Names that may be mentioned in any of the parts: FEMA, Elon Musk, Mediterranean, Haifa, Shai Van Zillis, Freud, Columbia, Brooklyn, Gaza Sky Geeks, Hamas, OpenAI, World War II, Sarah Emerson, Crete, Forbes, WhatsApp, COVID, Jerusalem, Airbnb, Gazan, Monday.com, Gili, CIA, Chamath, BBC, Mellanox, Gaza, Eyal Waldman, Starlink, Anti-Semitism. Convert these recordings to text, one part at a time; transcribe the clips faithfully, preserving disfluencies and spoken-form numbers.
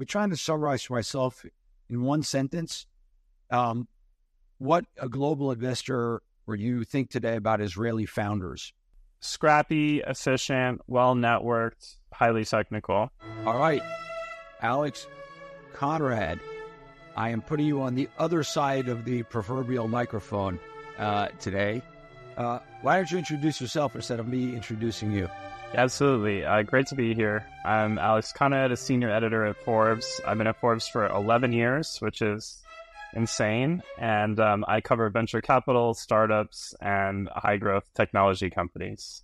been trying to summarize for myself in one sentence um, what a global investor or you think today about Israeli founders. Scrappy, efficient, well-networked, highly technical. All right, Alex Konrad, I am putting you on the other side of the proverbial microphone uh, today. Uh, why don't you introduce yourself instead of me introducing you? Absolutely. Uh, great to be here. I'm Alex Konrad, a senior editor at Forbes. I've been at Forbes for eleven years, which is insane. And um, I cover venture capital, startups, and high-growth technology companies.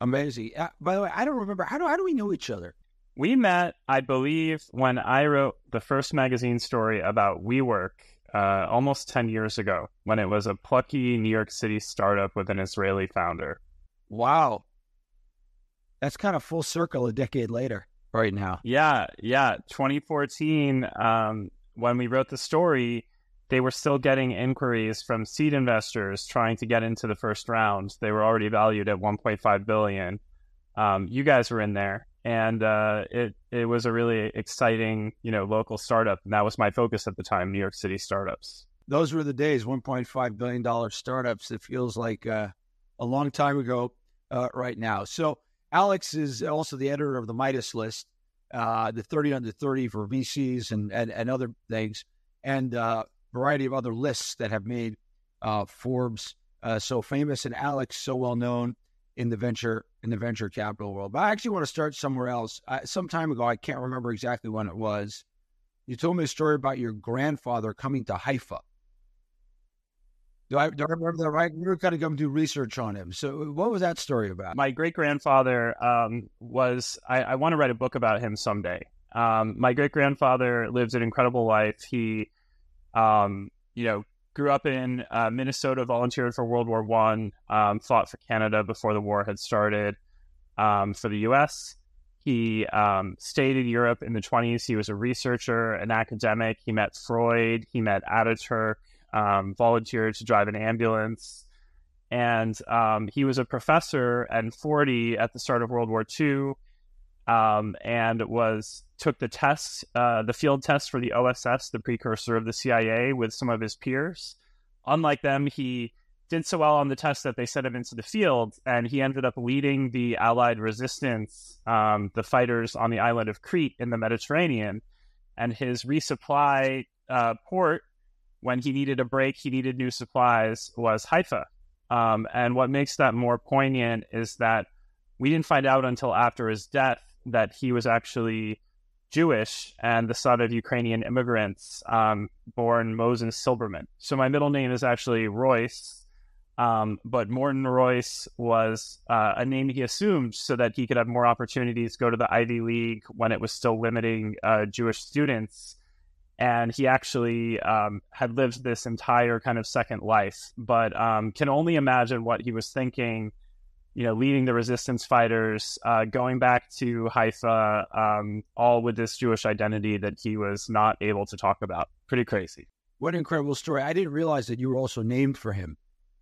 Amazing. Uh, by the way, I don't remember. How do, how do we know each other? We met, I believe, when I wrote the first magazine story about WeWork uh, almost ten years ago, when it was a plucky New York City startup with an Israeli founder. Wow. That's kind of full circle a decade later right now. Yeah, yeah. twenty fourteen, um, when we wrote the story, they were still getting inquiries from seed investors trying to get into the first round. They were already valued at one point five billion dollars. Um, you guys were in there. And uh, it it was a really exciting, you know, local startup. And that was my focus at the time, New York City startups. Those were the days, one point five billion dollars startups. It feels like uh, a long time ago uh, right now. So Alex is also the editor of the Midas List, uh, the thirty under thirty for V Cs and, and, and other things, and a uh, variety of other lists that have made uh, Forbes uh, so famous and Alex so well-known in the venture in the venture capital world. But I actually want to start somewhere else. I, some time ago, I can't remember exactly when it was, you told me a story about your grandfather coming to Haifa. Do I, do I remember that right? We were going to come do research on him. So what was that story about? My great-grandfather um, was, I, I want to write a book about him someday. Um, my great-grandfather lives an incredible life. He, um, you know, grew up in uh, Minnesota, volunteered for World War One, um, fought for Canada before the war had started, um, for the U S. He um, stayed in Europe in the twenties. He was a researcher, an academic. He met Freud. He met Ataturk, um, volunteered to drive an ambulance. And um, he was a professor at forty at the start of World War Two um, and was... took the test, uh, the field test for the O S S, the precursor of the C I A, with some of his peers. Unlike them, he did so well on the test that they sent him into the field, and he ended up leading the Allied resistance, um, the fighters on the island of Crete in the Mediterranean. And his resupply uh, port, when he needed a break, he needed new supplies, was Haifa. Um, and what makes that more poignant is that we didn't find out until after his death that he was actually Jewish and the son of Ukrainian immigrants, um, born Moses Silberman. So my middle name is actually Royce, um, but Morton Royce was uh, a name he assumed so that he could have more opportunities to go to the Ivy League when it was still limiting uh, Jewish students. And he actually um, had lived this entire kind of second life, but um, can only imagine what he was thinking, you know, leading the resistance fighters, uh, going back to Haifa, um, all with this Jewish identity that he was not able to talk about. Pretty crazy. What an incredible story. I didn't realize that you were also named for him.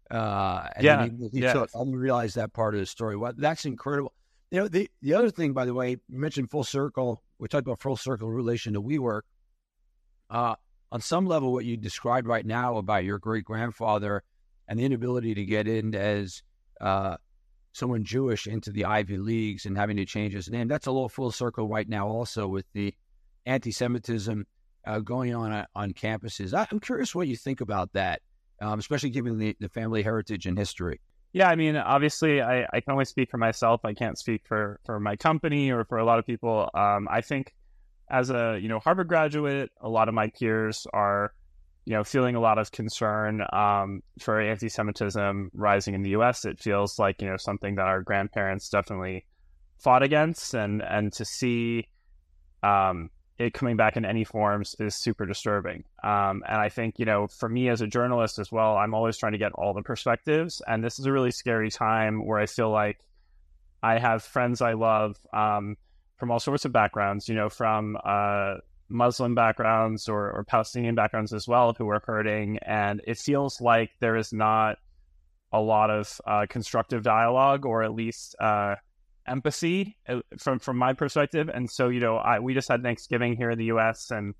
Uh, and yeah. He, he yeah. Took, I didn't realize that part of the story. Well, that's incredible. You know, the, the other thing, by the way, you mentioned full circle. We talked about full circle in relation to WeWork. Uh, on some level, what you described right now about your great-grandfather and the inability to get in as... Uh, someone Jewish into the Ivy Leagues and having to change his name. That's a little full circle right now also with the anti-Semitism uh, going on uh, on campuses. I, I'm curious what you think about that, um, especially given the, the family heritage and history. Yeah, I mean, obviously, I, I can only speak for myself. I can't speak for, for my company or for a lot of people. Um, I think as a you know Harvard graduate, a lot of my peers are you know, feeling a lot of concern um, for anti-Semitism rising in the U S. It feels like, you know, something that our grandparents definitely fought against, and, and to see um, it coming back in any forms is super disturbing. Um, and I think, you know, for me as a journalist as well, I'm always trying to get all the perspectives. And this is a really scary time where I feel like I have friends I love um, from all sorts of backgrounds, you know, from... Uh, Muslim backgrounds or, or Palestinian backgrounds as well who are hurting, and it feels like there is not a lot of uh, constructive dialogue or at least uh, empathy from from my perspective. And so, you know, I we just had Thanksgiving here in the U S, and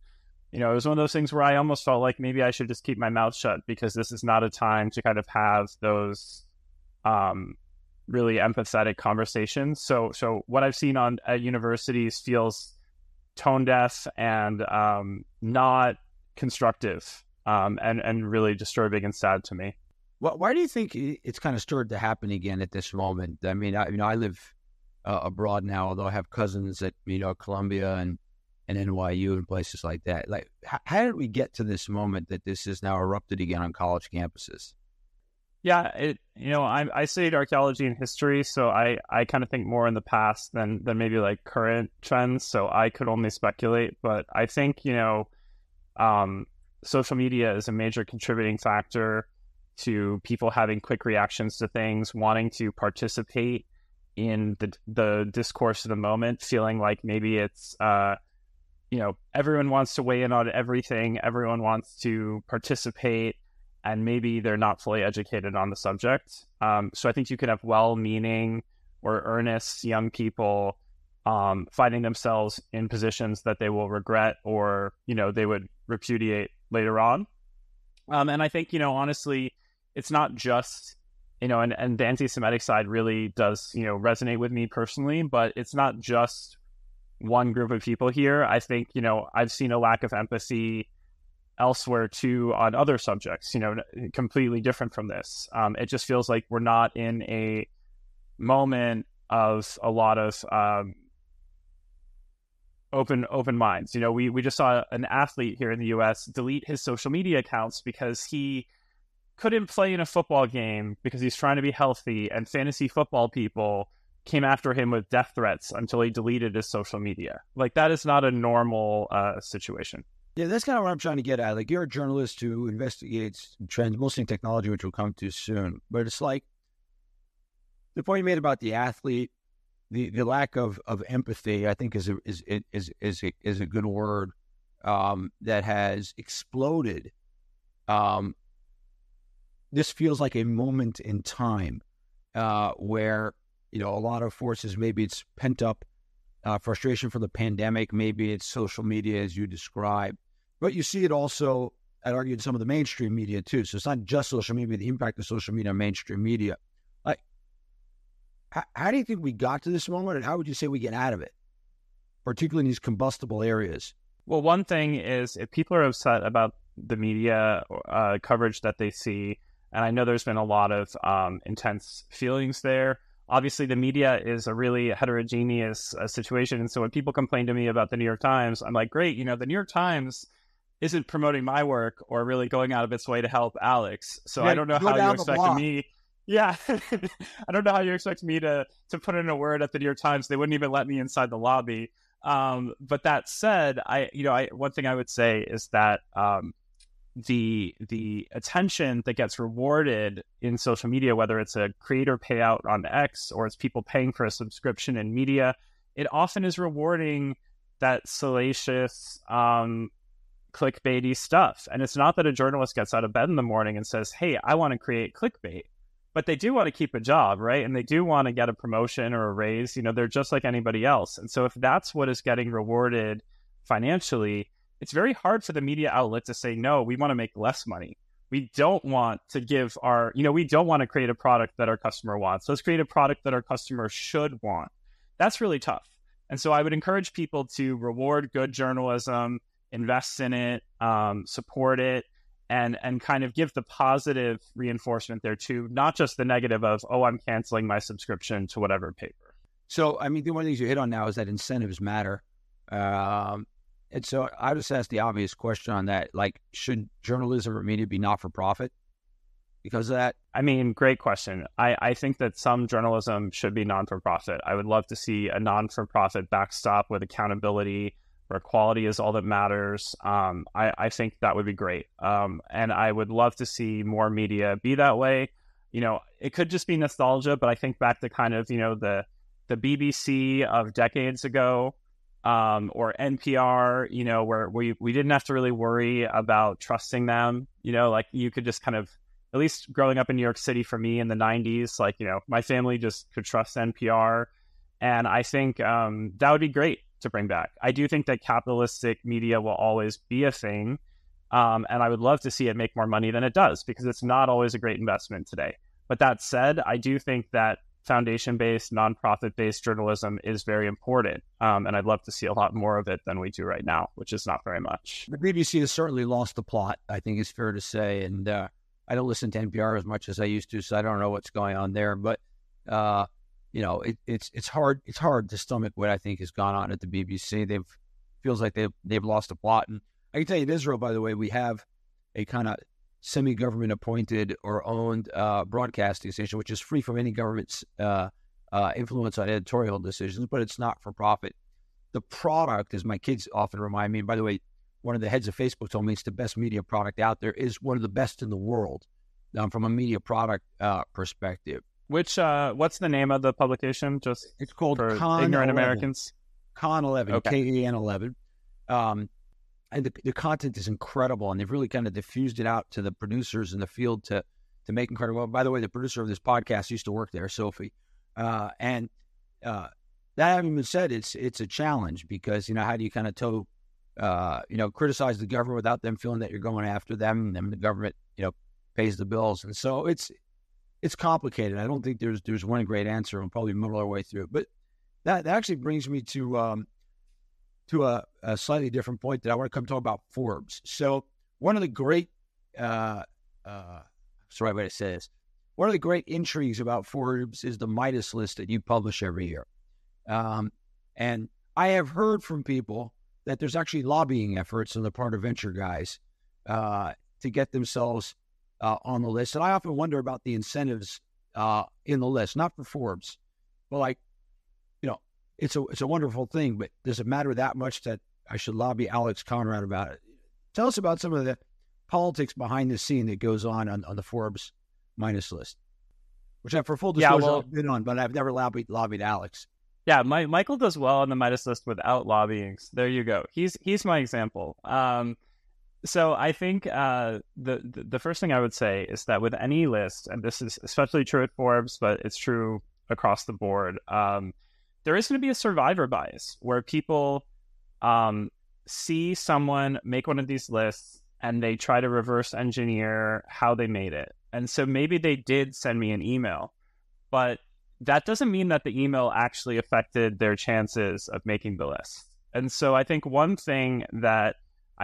you know, it was one of those things where I almost felt like maybe I should just keep my mouth shut, because this is not a time to kind of have those um, really empathetic conversations. So, so what I've seen on at universities feels tone deaf and um, not constructive, um, and and really disturbing and sad to me. Well, why do you think it's kind of started to happen again at this moment? I mean, I you know, I live uh, abroad now, although I have cousins at you know Columbia and. and N Y U and places like that. Like, how, how did we get to this moment that this is now erupted again on college campuses? Yeah, it, you know, I, I studied archaeology and history, so I, I kind of think more in the past than, than maybe like current trends. So I could only speculate, but I think, you know, um, social media is a major contributing factor to people having quick reactions to things, wanting to participate in the, the discourse of the moment, feeling like maybe it's, uh, you know, everyone wants to weigh in on everything. Everyone wants to participate, and maybe they're not fully educated on the subject. Um, so I think you can have well-meaning or earnest young people um, finding themselves in positions that they will regret, or, you know, they would repudiate later on. Um, and I think, you know, honestly, it's not just, you know, and, and the anti-Semitic side really does, you know, resonate with me personally, but it's not just one group of people here. I think, you know, I've seen a lack of empathy elsewhere too on other subjects, you know, completely different from this. Um, it just feels like we're not in a moment of a lot of um, open open minds. You know, we, we just saw an athlete here in the U S delete his social media accounts because he couldn't play in a football game because he's trying to be healthy, and fantasy football people came after him with death threats until he deleted his social media. Like, that is not a normal uh, situation. Yeah, that's kind of what I'm trying to get at. Like, you're a journalist who investigates trends, mostly in technology, which we'll come to soon. But it's like the point you made about the athlete, the, the lack of, of empathy, I think is a, is is is a, is a good word um, that has exploded. Um, this feels like a moment in time uh, where, you know, a lot of forces, maybe it's pent up uh, frustration from the pandemic. Maybe it's social media, as you described. But you see it also, I'd argue, in some of the mainstream media, too. So it's not just social media, the impact of social media on mainstream media. Like, how, how do you think we got to this moment, and how would you say we get out of it, particularly in these combustible areas? Well, one thing is, if people are upset about the media uh, coverage that they see, and I know there's been a lot of um, intense feelings there. Obviously, the media is a really heterogeneous uh, situation. And so when people complain to me about the New York Times, I'm like, great, you know, the New York Times isn't promoting my work or really going out of its way to help Alex. So yeah, I don't know how you expect me. Yeah. I don't know how you expect me to to put in a word at the New York Times. They wouldn't even let me inside the lobby. Um, but that said, I, you know, I, one thing I would say is that um, the the attention that gets rewarded in social media, whether it's a creator payout on X or it's people paying for a subscription in media, it often is rewarding that salacious, um, clickbaity stuff. And it's not that a journalist gets out of bed in the morning and says, hey, I want to create clickbait, but they do want to keep a job, right? And they do want to get a promotion or a raise. You know, they're just like anybody else. And so if that's what is getting rewarded financially, it's very hard for the media outlet to say, no, we want to make less money. We don't want to give our, you know, we don't want to create a product that our customer wants. Let's create a product that our customer should want. That's really tough. And so I would encourage people to reward good journalism, invest in it, um, support it, and and kind of give the positive reinforcement there too, not just the negative of, oh, I'm canceling my subscription to whatever paper. So, I mean, one of the things you hit on now is that incentives matter. Um, And so I just asked the obvious question on that, like, should journalism or media be not-for-profit because of that? I mean, great question. I, I think that some journalism should be non-for-profit. I would love to see a non-for-profit backstop with accountability where quality is all that matters. Um, I, I think that would be great. Um, and I would love to see more media be that way. You know, it could just be nostalgia, but I think back to kind of, you know, the the B B C of decades ago, Um, or N P R, you know, where we, we didn't have to really worry about trusting them. You know, like, you could just kind of, at least growing up in New York City for me in the nineties, like, you know, my family just could trust N P R. And I think um, that would be great to bring back. I do think that capitalistic media will always be a thing. Um, and I would love to see it make more money than it does, because it's not always a great investment today. But that said, I do think that foundation-based, nonprofit-based journalism is very important. Um, and I'd love to see a lot more of it than we do right now, which is not very much. The B B C has certainly lost the plot, I think it's fair to say. And uh, I don't listen to N P R as much as I used to, so I don't know what's going on there. But, uh, you know, it, it's it's hard it's hard to stomach what I think has gone on at the B B C. They've feels like they've, they've lost the plot. And I can tell you in Israel, by the way, we have a kind of semi-government appointed or owned uh, broadcasting station, which is free from any government's uh, uh, influence on editorial decisions, but it's not for profit. The product, as my kids often remind me, and by the way, one of the heads of Facebook told me it's the best media product out there, is one of the best in the world um, from a media product uh, perspective. Which, uh, what's the name of the publication? Just It's called for Con Ignorant eleven. Americans? Con eleven, okay. K E N eleven. Um, And the, the content is incredible, and they've really kind of diffused it out to the producers in the field to to make incredible. Well, by the way, the producer of this podcast used to work there, Sophie. Uh, and uh, that having been said, it's it's a challenge because, you know, how do you kind of toe, uh, you know, criticize the government without them feeling that you're going after them, and the government, you know, pays the bills. And so it's it's complicated. I don't think there's there's one great answer. We'll probably muddle our way through. But that, that actually brings me to... Um, to a, a slightly different point that I want to come talk about Forbes. So one of the great, uh, uh, that's the right way to say this. One of the great intrigues about Forbes is the Midas List that you publish every year. Um, and I have heard from people that there's actually lobbying efforts on the part of venture guys uh, to get themselves uh, on the list. And I often wonder about the incentives uh, in the list, not for Forbes, but like, It's a it's a wonderful thing, but does it matter that much that I should lobby Alex Konrad about it? Tell us about some of the politics behind the scene that goes on on, on the Forbes Midas List, which I, for full disclosure, yeah, well, I've been on, but I've never lobbied lobbied Alex. Yeah, my, Michael does well on the Midas List without lobbying. There you go. He's he's my example. Um, so I think uh, the, the the first thing I would say is that with any list, and this is especially true at Forbes, but it's true across the board. Um, There is going to be a survivor bias where people um, see someone make one of these lists and they try to reverse engineer how they made it. And so maybe they did send me an email, but that doesn't mean that the email actually affected their chances of making the list. And so I think one thing that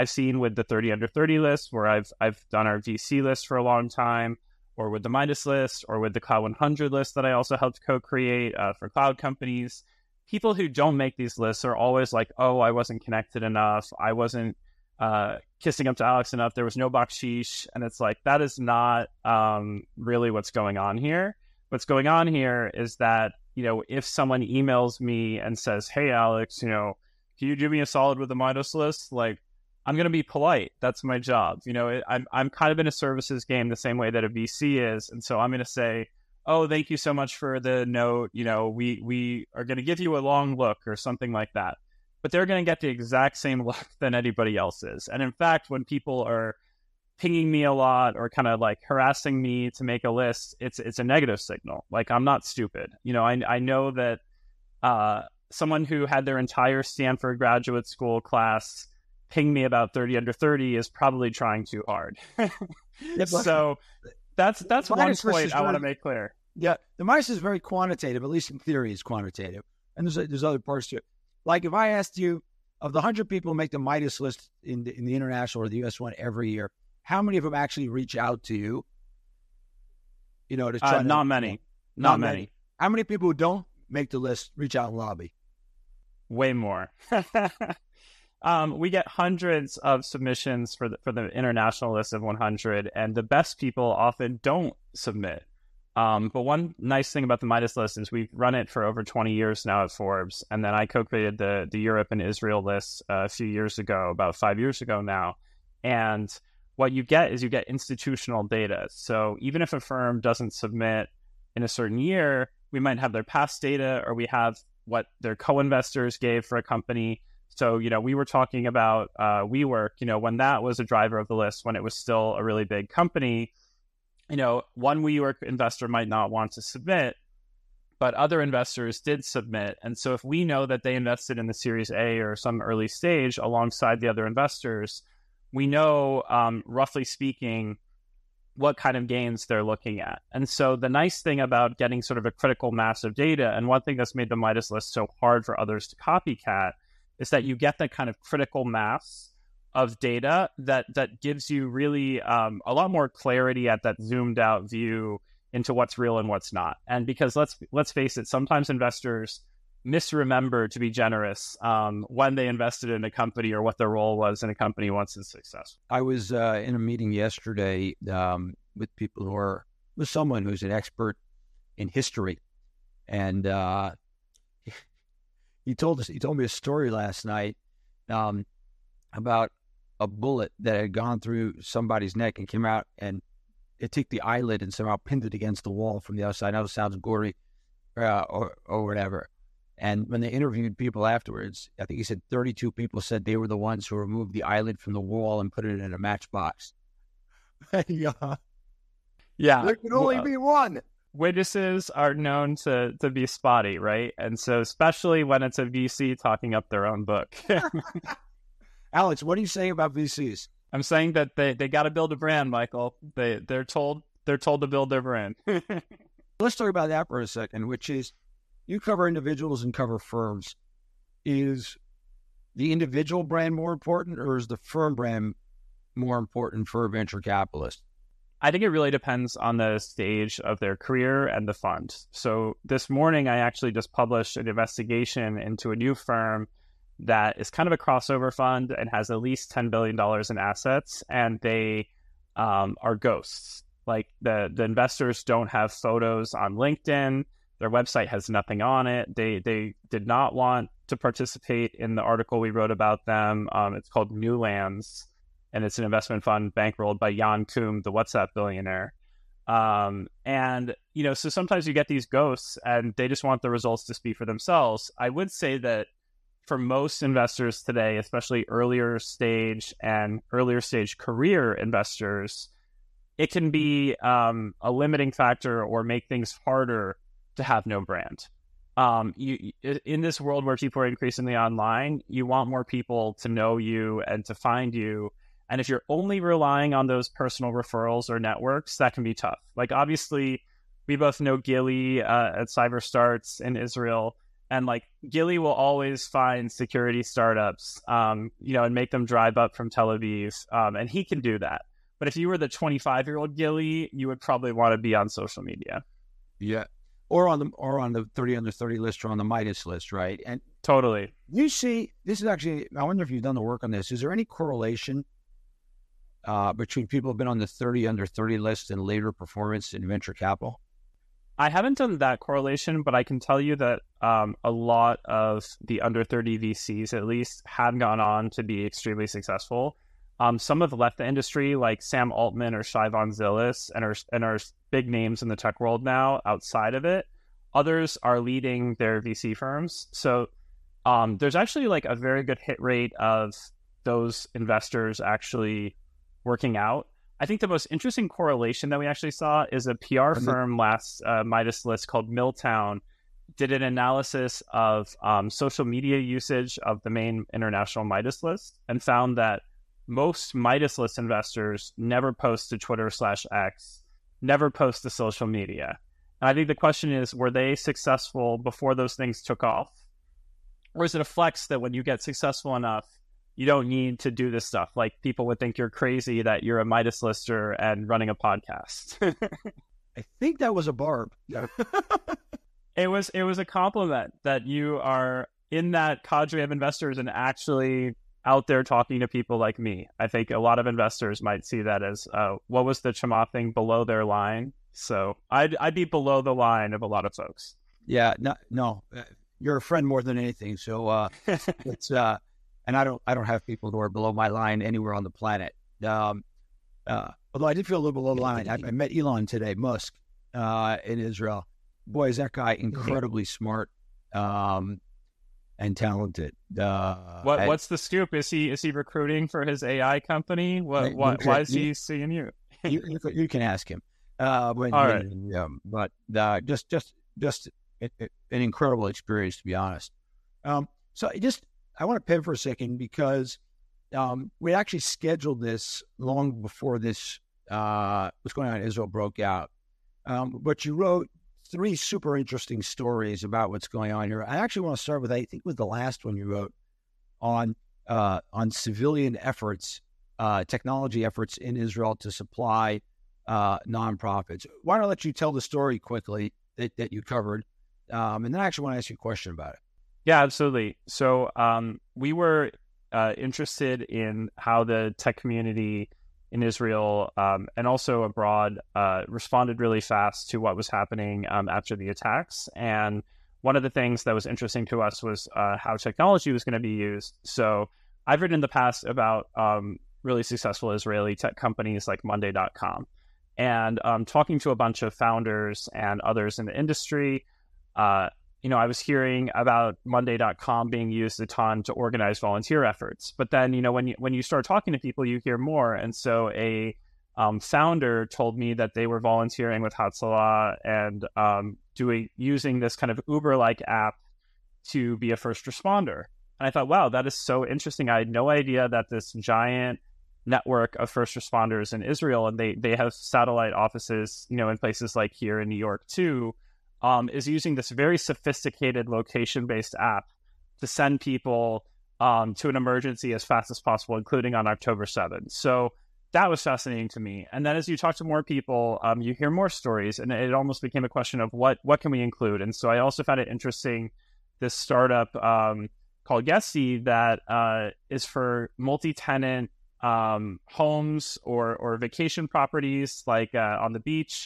I've seen with the thirty under thirty list, where I've I've done our V C list for a long time, or with the Midas List, or with the Cloud one hundred list that I also helped co-create uh, for cloud companies, people who don't make these lists are always like, oh, I wasn't connected enough. I wasn't uh, kissing up to Alex enough. There was no bakshish. And it's like, that is not um, really what's going on here. What's going on here is that, you know, if someone emails me and says, hey, Alex, you know, can you do me a solid with the Midas List? Like, I'm going to be polite. That's my job. You know, I'm I'm kind of in a services game the same way that a V C is. And so I'm going to say, oh, thank you so much for the note. You know, we, we are going to give you a long look or something like that. But they're going to get the exact same look than anybody else is. And in fact, when people are pinging me a lot or kind of like harassing me to make a list, it's it's a negative signal. Like, I'm not stupid. You know, I I know that uh, someone who had their entire Stanford graduate school class ping me about thirty under thirty is probably trying too hard. So that's that's one point I want to make clear. Yeah, the Midas is very quantitative, at least in theory it's quantitative. And there's there's other parts to it. Like, if I asked you, of the one hundred people who make the Midas List in the, in the international or the U S one every year, how many of them actually reach out to you? You know, to try uh, to, Not many. You know, not not many. many. How many people who don't make the list reach out and lobby? Way more. Um, we get hundreds of submissions for the, for the international list of one hundred, and the best people often don't submit. Um, but one nice thing about the Midas List is we've run it for over twenty years now at Forbes, and then I co-created the the Europe and Israel list uh, a few years ago, about five years ago now. And what you get is you get institutional data. So even if a firm doesn't submit in a certain year, we might have their past data, or we have what their co-investors gave for a company. So, you know, we were talking about uh, WeWork, you know, when that was a driver of the list, when it was still a really big company, you know, one WeWork investor might not want to submit, but other investors did submit. And so if we know that they invested in the Series A or some early stage alongside the other investors, we know, um, roughly speaking, what kind of gains they're looking at. And so the nice thing about getting sort of a critical mass of data, and one thing that's made the Midas List so hard for others to copycat, is that you get that kind of critical mass of data that that gives you really um, a lot more clarity at that zoomed out view into what's real and what's not. And because let's let's face it, sometimes investors misremember to be generous um, when they invested in a company or what their role was in a company once it's successful. I was uh, in a meeting yesterday um, with people who are, with someone who's an expert in history. And uh, he told us, he told me a story last night um, about a bullet that had gone through somebody's neck and came out and it took the eyelid and somehow pinned it against the wall from the outside. I know it sounds gory uh, or, or whatever. And when they interviewed people afterwards, I think he said thirty-two people said they were the ones who removed the eyelid from the wall and put it in a matchbox. yeah. yeah. There could only well, be one. Witnesses are known to, to be spotty, right? And so especially when it's a V C talking up their own book. Alex, what are you saying about V Cs? I'm saying that they, they got to build a brand, Michael. They, they're told, they're told to build their brand. Let's talk about that for a second, which is, you cover individuals and cover firms. Is the individual brand more important or is the firm brand more important for a venture capitalist? I think it really depends on the stage of their career and the fund. So this morning, I actually just published an investigation into a new firm that is kind of a crossover fund and has at least ten billion dollars in assets, and they um, are ghosts. Like the, the investors don't have photos on LinkedIn. Their website has nothing on it. They they did not want to participate in the article we wrote about them. Um, it's called New Lands, and it's an investment fund bankrolled by Jan Koum, the WhatsApp billionaire. Um, and, you know, so sometimes you get these ghosts and they just want the results to speak for themselves. I would say that for most investors today, especially earlier stage and earlier stage career investors, it can be um, a limiting factor or make things harder to have no brand. Um, you, in this world where people are increasingly online, you want more people to know you and to find you. And if you're only relying on those personal referrals or networks, that can be tough. Like, obviously, we both know Gili uh, at CyberStarts in Israel. And like Gili will always find security startups, um, you know, and make them drive up from Tel Aviv. Um, and he can do that. But if you were the twenty-five-year-old Gili, you would probably want to be on social media. Yeah. Or on the or on the thirty under thirty list, or on the Midas list, right? And totally. You see, this is actually, I wonder if you've done the work on this. Is there any correlation uh, between people who've been on the thirty under thirty list and later performance in venture capital? I haven't done that correlation, but I can tell you that um, a lot of the under thirty V Cs, at least, have gone on to be extremely successful. Um, some have left the industry, like Sam Altman or Shai Van Zillis, and are and are big names in the tech world now outside of it. Others are leading their V C firms. So um, there's actually like a very good hit rate of those investors actually working out. I think the most interesting correlation that we actually saw is a P R mm-hmm. firm last uh, Midas List called Milltown did an analysis of um, social media usage of the main international Midas List and found that most Midas List investors never post to Twitter slash X, never post to social media. And I think the question is, were they successful before those things took off? Or is it a flex that when you get successful enough, you don't need to do this stuff? Like, people would think you're crazy that you're a Midas Lister and running a podcast. I think that was a barb. It was, it was a compliment that you are in that cadre of investors and actually out there talking to people like me. I think a lot of investors might see that as uh, what was the Chamath thing, below their line. So I'd I'd be below the line of a lot of folks. Yeah, no, no, you're a friend more than anything. So uh, it's uh, and I don't I don't have people who are below my line anywhere on the planet. Um, uh, although I did feel a little below the line. I, I met Elon today, Musk, uh, in Israel. Boy, is that guy incredibly smart. Um, And talented. Uh, what What's the scoop? Is he is he recruiting for his A I company? What, what Why is you, he seeing you? you? You can ask him. Uh, when, All right. When, um, but uh, just just just it, it, an incredible experience, to be honest. Um, so I just, I want to pivot for a second because um, we actually scheduled this long before this, uh, what's going on in Israel broke out. Um, but you wrote three super interesting stories about what's going on here. I actually want to start with, I think it was the last one you wrote on, uh, on civilian efforts, uh, technology efforts in Israel to supply uh, nonprofits. Why don't I let you tell the story quickly that, that you covered? Um, and then I actually want to ask you a question about it. Yeah, absolutely. So um, we were uh, interested in how the tech community in Israel um, and also abroad uh, responded really fast to what was happening um, after the attacks. And one of the things that was interesting to us was uh, how technology was going to be used. So I've written in the past about um, really successful Israeli tech companies like Monday dot com. And um, talking to a bunch of founders and others in the industry, uh, you know, I was hearing about Monday dot com being used a ton to organize volunteer efforts. But then, you know, when you, when you start talking to people, you hear more. And so a um, founder told me that they were volunteering with Hatzalah and um, doing using this kind of Uber-like app to be a first responder. And I thought, wow, that is so interesting. I had no idea that this giant network of first responders in Israel, and they they have satellite offices, you know, in places like here in New York too, Um, is using this very sophisticated location-based app to send people um, to an emergency as fast as possible, including on October seventh. So that was fascinating to me. And then as you talk to more people, um, you hear more stories, and it almost became a question of what what can we include? And so I also found it interesting, this startup um, called Yessi that uh, is for multi-tenant um, homes or, or vacation properties like uh, on the beach,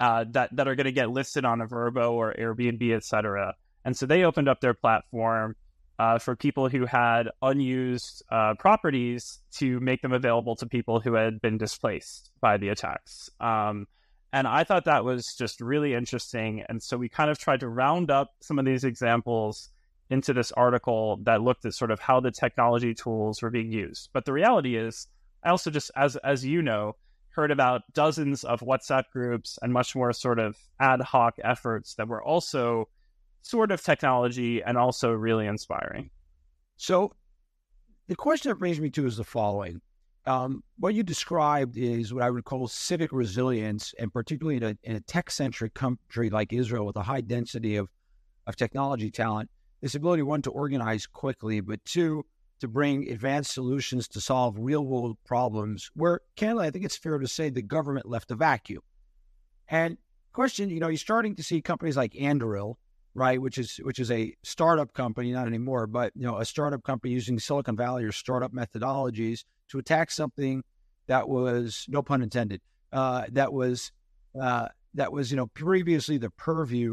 Uh, that, that are going to get listed on Averbo or Airbnb, et cetera. And so they opened up their platform uh, for people who had unused uh, properties to make them available to people who had been displaced by the attacks. Um, and I thought that was just really interesting. And so we kind of tried to round up some of these examples into this article that looked at sort of how the technology tools were being used. But the reality is, I also just, as as you know, heard about dozens of WhatsApp groups and much more sort of ad hoc efforts that were also sort of technology and also really inspiring. So the question that brings me to is the following. Um, what you described is what I would call civic resilience, and particularly in a, in a tech-centric country like Israel with a high density of, of technology talent, this ability, one, to organize quickly, but two, to bring advanced solutions to solve real-world problems where, candidly, I think it's fair to say the government left a vacuum. And question, you know, you're starting to see companies like Anduril, right, which is which is a startup company, not anymore, but, you know, a startup company using Silicon Valley or startup methodologies to attack something that was, no pun intended, uh, that was, uh, that was, you know, previously the purview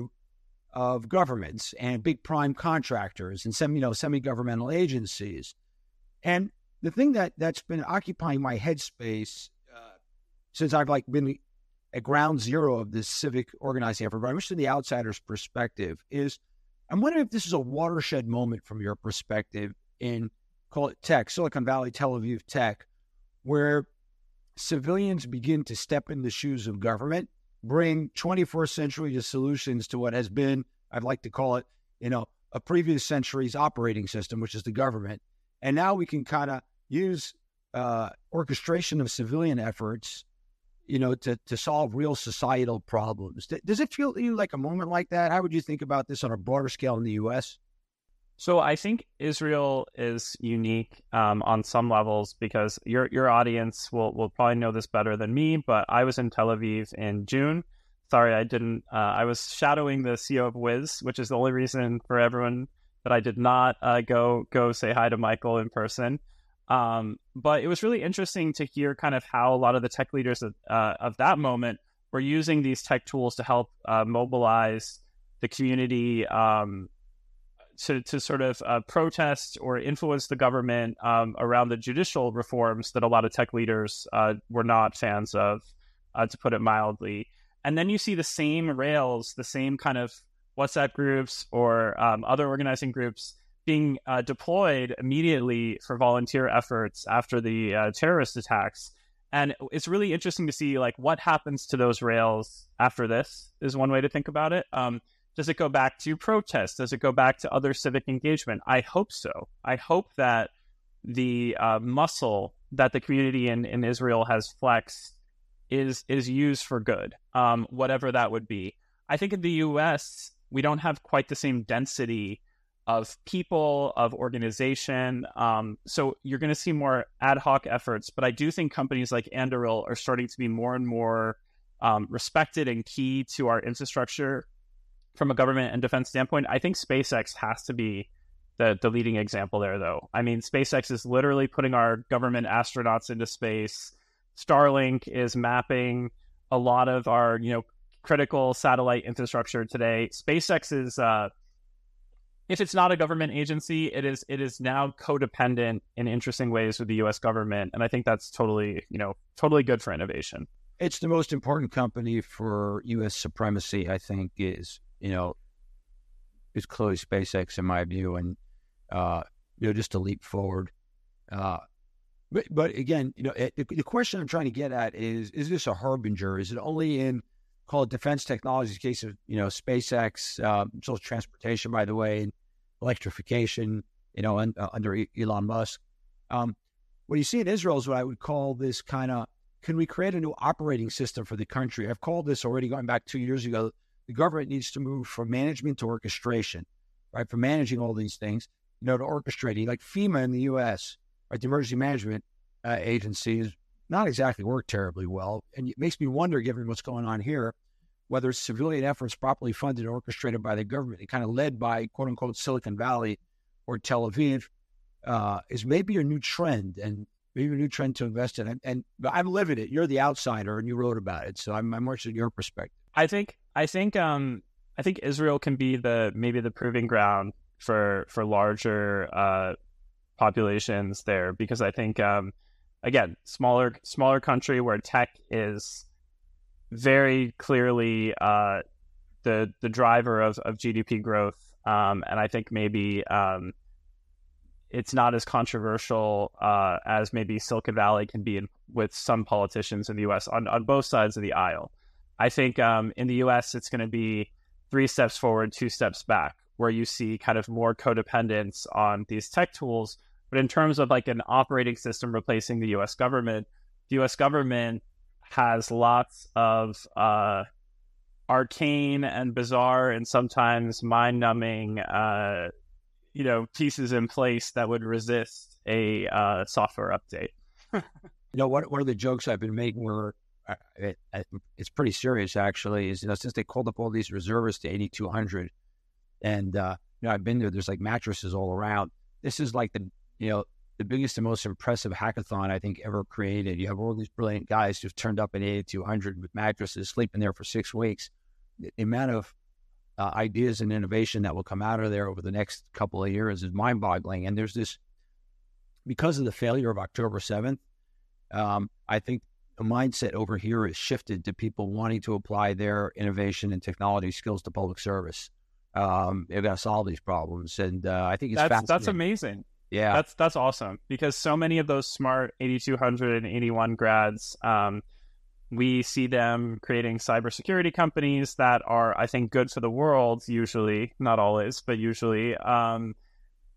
of governments and big prime contractors and some, you know, semi-governmental agencies. And the thing that that's been occupying my headspace uh, since I've like been at ground zero of this civic organizing effort, but I'm interested in the outsider's perspective, is I'm wondering if this is a watershed moment from your perspective in, call it tech, Silicon Valley, Tel Aviv tech, where civilians begin to step in the shoes of government, bring twenty-first century solutions to what has been, I'd like to call it, you know, a previous century's operating system, which is the government. And now we can kind of use uh, orchestration of civilian efforts, you know, to, to solve real societal problems. Does it feel to you like a moment like that? How would you think about this on a broader scale in the U S? So I think Israel is unique um, on some levels because your your audience will, will probably know this better than me, but I was in Tel Aviv in June. Sorry, I didn't. Uh, I was shadowing the C E O of Wiz, which is the only reason for everyone that I did not uh, go go say hi to Michael in person. Um, but it was really interesting to hear kind of how a lot of the tech leaders of, uh, of that moment were using these tech tools to help uh, mobilize the community um to to sort of uh, protest or influence the government um, around the judicial reforms that a lot of tech leaders uh, were not fans of, uh, to put it mildly. And then you see the same rails, the same kind of WhatsApp groups or um, other organizing groups being uh, deployed immediately for volunteer efforts after the uh, terrorist attacks. And it's really interesting to see like what happens to those rails after this is one way to think about it. Um, Does it go back to protests? Does it go back to other civic engagement? I hope so. I hope that the uh, muscle that the community in, in Israel has flexed is is used for good, um, whatever that would be. I think in the U S, we don't have quite the same density of people, of organization. Um, so you're going to see more ad hoc efforts. But I do think companies like Anduril are starting to be more and more um, respected and key to our infrastructure from a government and defense standpoint. I think SpaceX has to be the, the leading example there, though. I mean, SpaceX is literally putting our government astronauts into space. Starlink is mapping a lot of our, you know, critical satellite infrastructure today. SpaceX is, uh, if it's not a government agency, it is it is now codependent in interesting ways with the U S government. And I think that's totally, you know, totally good for innovation. It's the most important company for U S supremacy, I think, is, you know, is clearly SpaceX in my view. And, uh, you know, just a leap forward. Uh, but, but again, you know, it, the, the question I'm trying to get at is, is this a harbinger? Is it only in, call it defense technologies, case of, you know, SpaceX, uh, social transportation, by the way, and electrification, you know, un, uh, under e- Elon Musk. Um, what you see in Israel is what I would call this kind of, can we create a new operating system for the country? I've called this already going back two years ago. The government needs to move from management to orchestration, right? From managing all these things, you know, to orchestrating, like FEMA in the U S, right? The emergency management uh, agency is not exactly work terribly well. And it makes me wonder, given what's going on here, whether civilian efforts properly funded and orchestrated by the government and kind of led by, quote unquote, Silicon Valley or Tel Aviv uh, is maybe a new trend and maybe a new trend to invest in. And, and I'm living it. You're the outsider and you wrote about it. So I'm, I'm more interested in your perspective. I think, I think, um, I think Israel can be the, maybe the proving ground for, for larger uh, populations there, because I think, um, again, smaller smaller country where tech is very clearly uh, the the driver of, of G D P growth, um, and I think maybe um, it's not as controversial uh, as maybe Silicon Valley can be in, with some politicians in the U S on, on both sides of the aisle. I think um, in the U S it's going to be three steps forward, two steps back, where you see kind of more codependence on these tech tools. But in terms of like an operating system replacing the U S government, the U S government has lots of uh, arcane and bizarre and sometimes mind-numbing, uh, you know, pieces in place that would resist a uh, software update. You know, one, one of the jokes I've been making where it, it's pretty serious, actually, is, you know, since they called up all these reservists to eighty-two hundred and, uh, you know, I've been there, there's like mattresses all around. This is like the, you know, the biggest and most impressive hackathon I think ever created. You have all these brilliant guys who've turned up at eighty-two hundred with mattresses, sleeping there for six weeks. The amount of uh, ideas and innovation that will come out of there over the next couple of years is mind-boggling. And there's this, because of the failure of October seventh, um, I think the mindset over here is shifted to people wanting to apply their innovation and technology skills to public service. Um, they've got to solve these problems. And uh, I think it's that's, that's amazing. Yeah, that's that's awesome, because so many of those smart eighty-two hundred and eighty-one grads, um, we see them creating cybersecurity companies that are, I think, good for the world, usually, not always, but usually, um,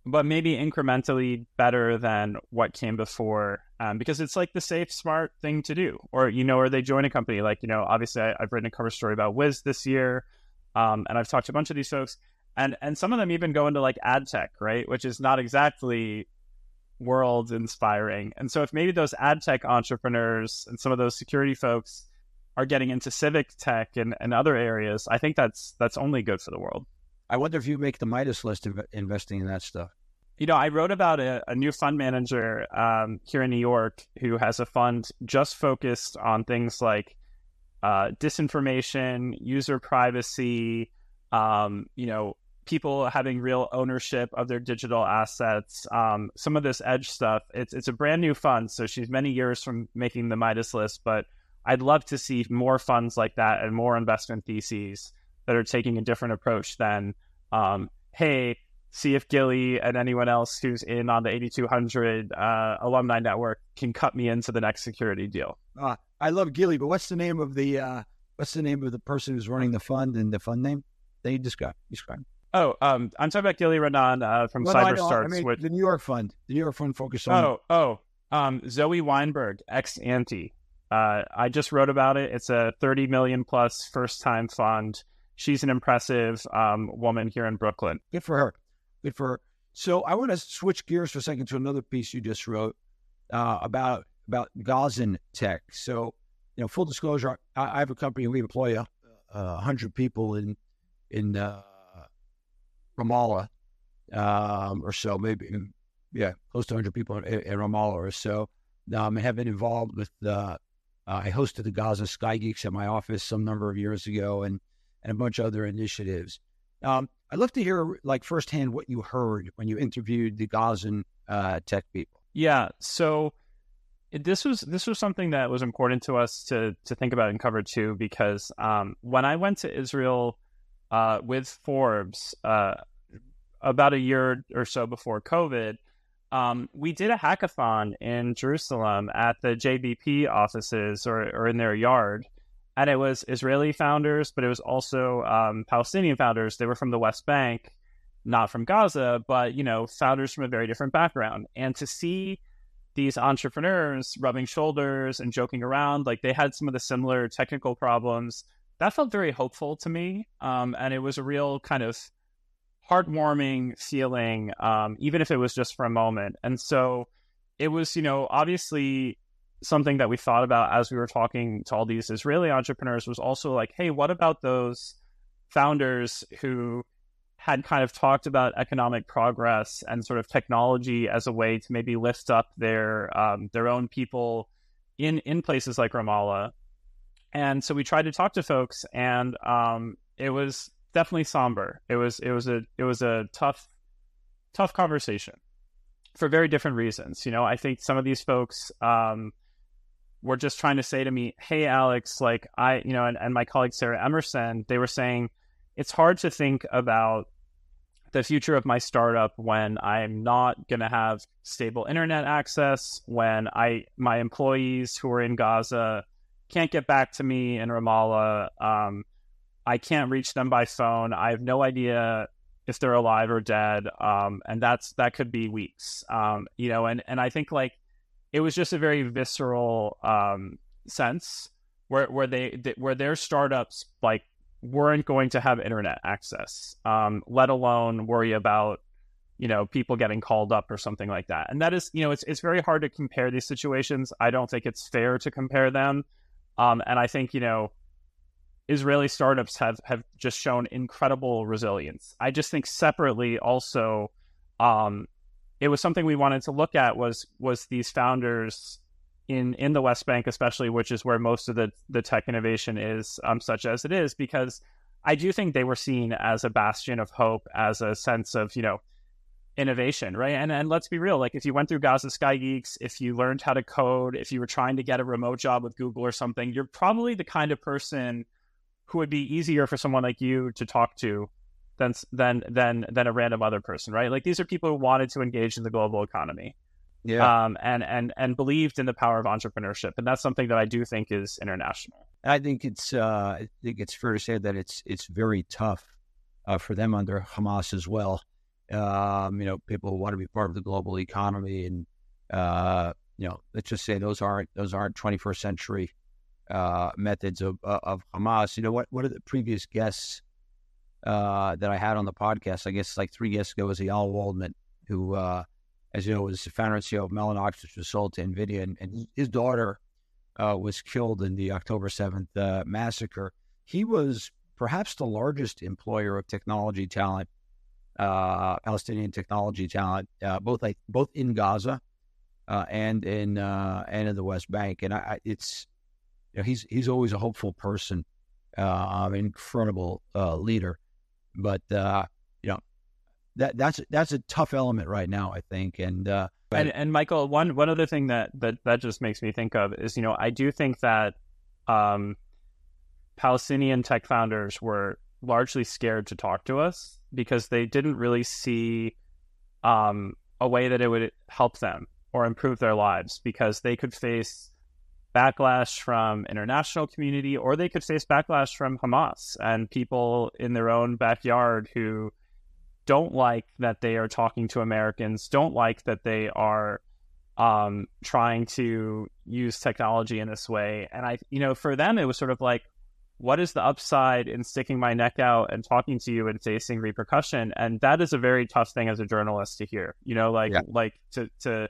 but maybe incrementally better than what came before, um, because it's like the safe, smart thing to do. Or, you know, or they join a company like, you know, obviously I, I've written a cover story about Wiz this year, um, and I've talked to a bunch of these folks. And and some of them even go into like ad tech, right? Which is not exactly world inspiring. And so if maybe those ad tech entrepreneurs and some of those security folks are getting into civic tech and, and other areas, I think that's that's only good for the world. I wonder if you make the Midas list of investing in that stuff. You know, I wrote about a, a new fund manager um, here in New York who has a fund just focused on things like uh, disinformation, user privacy, um, you know, people having real ownership of their digital assets, um, some of this edge stuff. It's it's a brand new fund, so she's many years from making the Midas list, but I'd love to see more funds like that and more investment theses that are taking a different approach than, um, hey, see if Gili and anyone else who's in on the eighty-two hundred uh, alumni network can cut me into the next security deal. Uh, I love Gili, but what's the name of the uh, what's the name of the person who's running the fund and the fund name? that you described? described? Oh, um, I'm talking about Gili Renan uh, from well, Cyber no, Starts. I mean, with... The New York Fund. The New York Fund focused on... Oh, oh. Um, Zoe Weinberg, ex-ante. Uh, I just wrote about it. It's a thirty million plus first-time fund. She's an impressive um, woman here in Brooklyn. Good for her. Good for her. So I want to switch gears for a second to another piece you just wrote uh, about about Gazan tech. So, you know, full disclosure, I, I have a company. We employ a uh, hundred people in in uh, Ramallah um, or so, maybe yeah, close to a hundred people in, in Ramallah or so. Um, I have been involved with. Uh, uh, I hosted the Gaza Sky Geeks at my office some number of years ago, and and a bunch of other initiatives. Um, I'd love to hear, like, firsthand what you heard when you interviewed the Gazan uh, tech people. Yeah, so it, this was this was something that was important to us to to think about and cover too, because um, when I went to Israel uh, with Forbes uh, about a year or so before COVID, um, we did a hackathon in Jerusalem at the J V P offices or, or in their yard. And it was Israeli founders, but it was also um, Palestinian founders. They were from the West Bank, not from Gaza, but, you know, founders from a very different background. And to see these entrepreneurs rubbing shoulders and joking around, like they had some of the similar technical problems, that felt very hopeful to me. Um, and it was a real kind of heartwarming feeling, um, even if it was just for a moment. And so it was, you know, obviously... something that we thought about as we were talking to all these Israeli entrepreneurs was also like, hey, what about those founders who had kind of talked about economic progress and sort of technology as a way to maybe lift up their um, their own people in, in places like Ramallah? And so we tried to talk to folks, and um, it was definitely somber. It was it was a it was a tough tough conversation for very different reasons. You know, I think some of these folks. Um, were just trying to say to me, hey, Alex, like I, you know, and, and my colleague, Sarah Emerson, they were saying, it's hard to think about the future of my startup when I'm not going to have stable internet access, when I, my employees who are in Gaza can't get back to me in Ramallah. Um, I can't reach them by phone. I have no idea if they're alive or dead. Um, and that's, that could be weeks, um, you know, and, and I think like, it was just a very visceral um, sense where where they where their startups like weren't going to have internet access, um, let alone worry about, you know, people getting called up or something like that. And that is, you know, it's it's very hard to compare these situations. I don't think it's fair to compare them. Um, and I think, you know, Israeli startups have have just shown incredible resilience. I just think separately also. Um, It was something we wanted to look at was was these founders in in the West Bank, especially, which is where most of the, the tech innovation is, um, such as it is, because I do think they were seen as a bastion of hope, as a sense of, you know, innovation, right? And and let's be real, like if you went through Gaza Sky Geeks, if you learned how to code, if you were trying to get a remote job with Google or something, you're probably the kind of person who would be easier for someone like you to talk to than than than than a random other person, right? Like these are people who wanted to engage in the global economy, yeah, um, and and and believed in the power of entrepreneurship, and that's something that I do think is international. I think it's uh, I think it's fair to say that it's it's very tough uh, for them under Hamas as well. Um, you know, people who want to be part of the global economy, and uh, you know, let's just say those aren't those aren't twenty-first century uh, methods of of Hamas. You know, what what are the previous guests? Uh, that I had on the podcast, I guess like three years ago, was Eyal Waldman, who, uh, as you know, was the founder and C E O of Mellanox, which was sold to NVIDIA, and, and his daughter uh, was killed in the October seventh uh, massacre. He was perhaps the largest employer of technology talent, uh, Palestinian technology talent, uh, both like, both in Gaza uh, and in uh, and in the West Bank. And I, I, it's you know, he's he's always a hopeful person, uh, an incredible uh, leader. But, uh, you know, that that's that's a tough element right now, I think. And uh, and, and Michael, one one other thing that, that that just makes me think of is, you know, I do think that um, Palestinian tech founders were largely scared to talk to us because they didn't really see um, a way that it would help them or improve their lives, because they could face backlash from international community, or they could face backlash from Hamas and people in their own backyard who don't like that they are talking to Americans, don't like that they are um, trying to use technology in this way. And I, you know, for them, it was sort of like, what is the upside in sticking my neck out and talking to you and facing repercussion? And that is a very tough thing as a journalist to hear, you know, like, yeah. like to, to,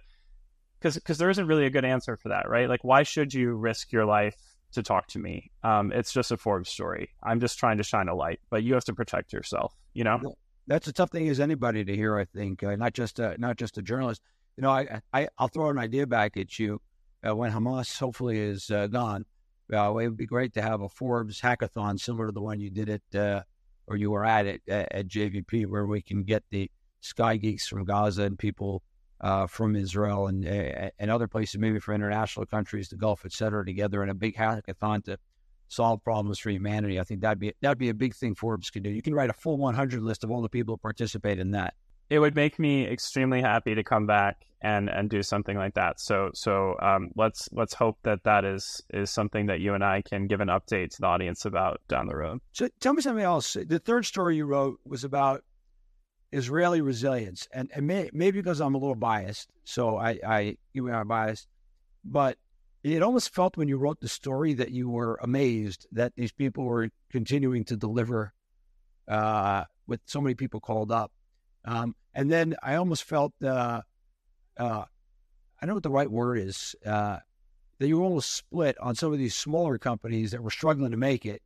cause, cause there isn't really a good answer for that, right? Like, why should you risk your life to talk to me? Um, it's just a Forbes story. I'm just trying to shine a light, but you have to protect yourself, you know? Yeah. That's a tough thing as anybody to hear, I think, uh, not just, a, not just a journalist. You know, I, I, I'll throw an idea back at you. Uh, when Hamas hopefully is uh, gone, Uh, it would be great to have a Forbes hackathon similar to the one you did at, uh, or you were at it at, at J V P, where we can get the Sky Geeks from Gaza and people uh, from Israel and uh, and other places, maybe from international countries, the Gulf, et cetera, together in a big hackathon to solve problems for humanity. I think that'd be that'd be a big thing Forbes could do. You can write a full one hundred list of all the people who participate in that. It would make me extremely happy to come back and, and do something like that. So so um, let's let's hope that that is is something that you and I can give an update to the audience about down the road. So tell me something else. The third story you wrote was about Israeli resilience, and, and may, maybe because I'm a little biased, so I, I you and I are biased, but it almost felt when you wrote the story that you were amazed that these people were continuing to deliver uh, with so many people called up. Um, and then I almost felt, uh, uh, I don't know what the right word is, uh, that you were almost split on some of these smaller companies that were struggling to make it,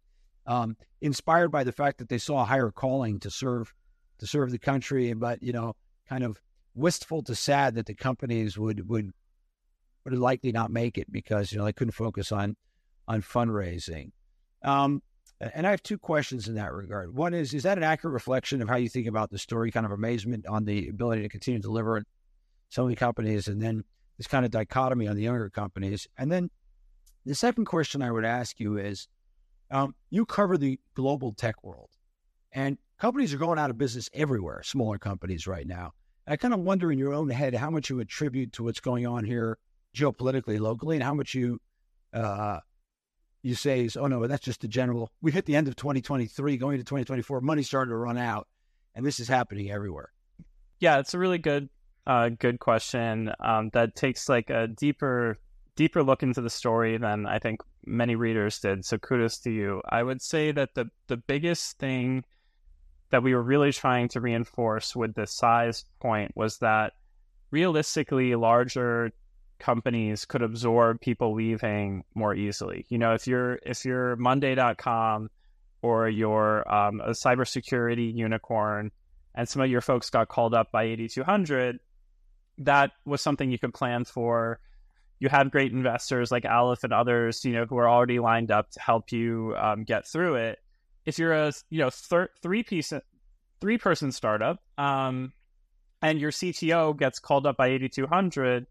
um, inspired by the fact that they saw a higher calling to serve, to serve the country, but, you know, kind of wistful to sad that the companies would, would, would likely not make it because, you know, they couldn't focus on, on fundraising. Um, And I have two questions in that regard. One is, is that an accurate reflection of how you think about the story, kind of amazement on the ability to continue to deliver so many companies, and then this kind of dichotomy on the younger companies? And then the second question I would ask you is, um, you cover the global tech world, and companies are going out of business everywhere, smaller companies right now. And I kind of wonder in your own head how much you attribute to what's going on here geopolitically, locally, and how much you... Uh, you say is, oh, no, that's just the general, we hit the end of twenty twenty-three, going into twenty twenty-four, money started to run out, and this is happening everywhere. Yeah, it's a really good, uh, good question um, that takes like a deeper, deeper look into the story than I think many readers did. So kudos to you. I would say that the, the biggest thing that we were really trying to reinforce with the size point was that realistically larger companies could absorb people leaving more easily. You know, if you're if you're Monday dot com or you're um, a cybersecurity unicorn, and some of your folks got called up by eighty-two hundred, that was something you could plan for. You had great investors like Aleph and others, you know, who are already lined up to help you um, get through it. If you're a you know thir- three piece three person startup, um, and your C T O gets called up by eighty-two hundred.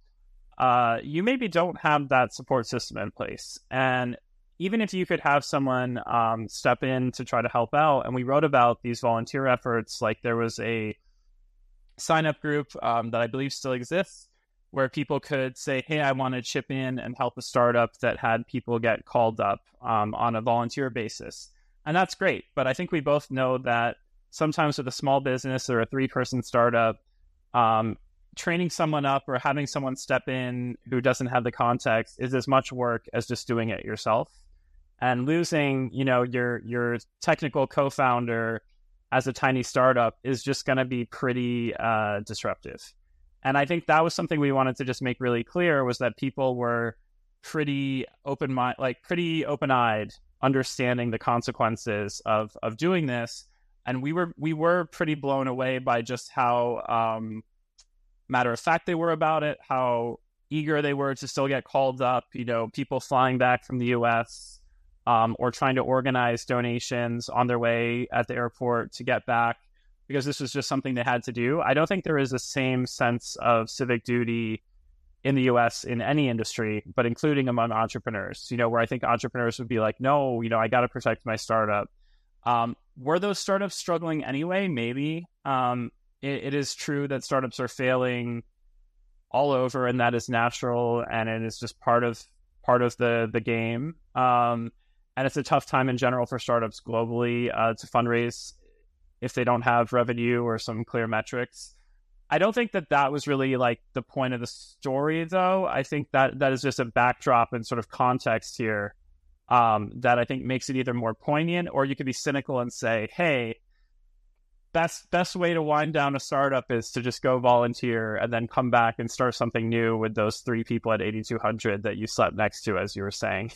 Uh, you maybe don't have that support system in place. And even if you could have someone um, step in to try to help out, and we wrote about these volunteer efforts, like there was a sign-up group um, that I believe still exists, where people could say, hey, I want to chip in and help a startup that had people get called up um, on a volunteer basis. And that's great. But I think we both know that sometimes with a small business or a three-person startup, um, training someone up or having someone step in who doesn't have the context is as much work as just doing it yourself, and losing, you know, your, your technical co-founder as a tiny startup is just going to be pretty uh, disruptive. And I think that was something we wanted to just make really clear, was that people were pretty open mind, like pretty open eyed, understanding the consequences of, of doing this. And we were, we were pretty blown away by just how, um, matter of fact they were about it, how eager they were to still get called up, you know, people flying back from the U S um, or trying to organize donations on their way at the airport to get back, because this was just something they had to do. I don't think there is the same sense of civic duty in the U S in any industry, but including among entrepreneurs, you know, where I think entrepreneurs would be like, no, you know, I got to protect my startup. Um, were those startups struggling anyway? Maybe. Um, It is true that startups are failing all over, and that is natural, and it is just part of part of the the game. Um, and it's a tough time in general for startups globally uh, to fundraise if they don't have revenue or some clear metrics. I don't think that that was really like the point of the story, though. I think that that is just a backdrop and sort of context here um, that I think makes it either more poignant, or you could be cynical and say, hey, best best way to wind down a startup is to just go volunteer and then come back and start something new with those three people at eighty-two hundred that you slept next to, as you were saying.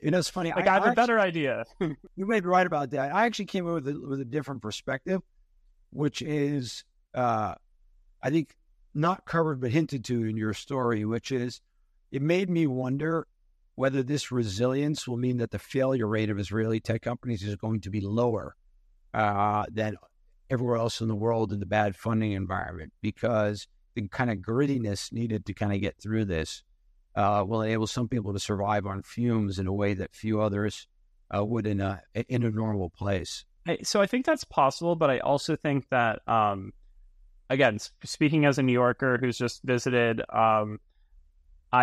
You know, it's funny. Like, I, I have I a actually, better idea. You may be right about that. I actually came up with a, with a different perspective, which is, uh, I think, not covered but hinted to in your story, which is it made me wonder whether this resilience will mean that the failure rate of Israeli tech companies is going to be lower uh, than everywhere else in the world in the bad funding environment, because the kind of grittiness needed to kind of get through this Uh, will enable some people to survive on fumes in a way that few others uh, would in a in a normal place. So I think that's possible, but I also think that, um, again, speaking as a New Yorker who's just visited, um,